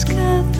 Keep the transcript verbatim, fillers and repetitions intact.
Strength.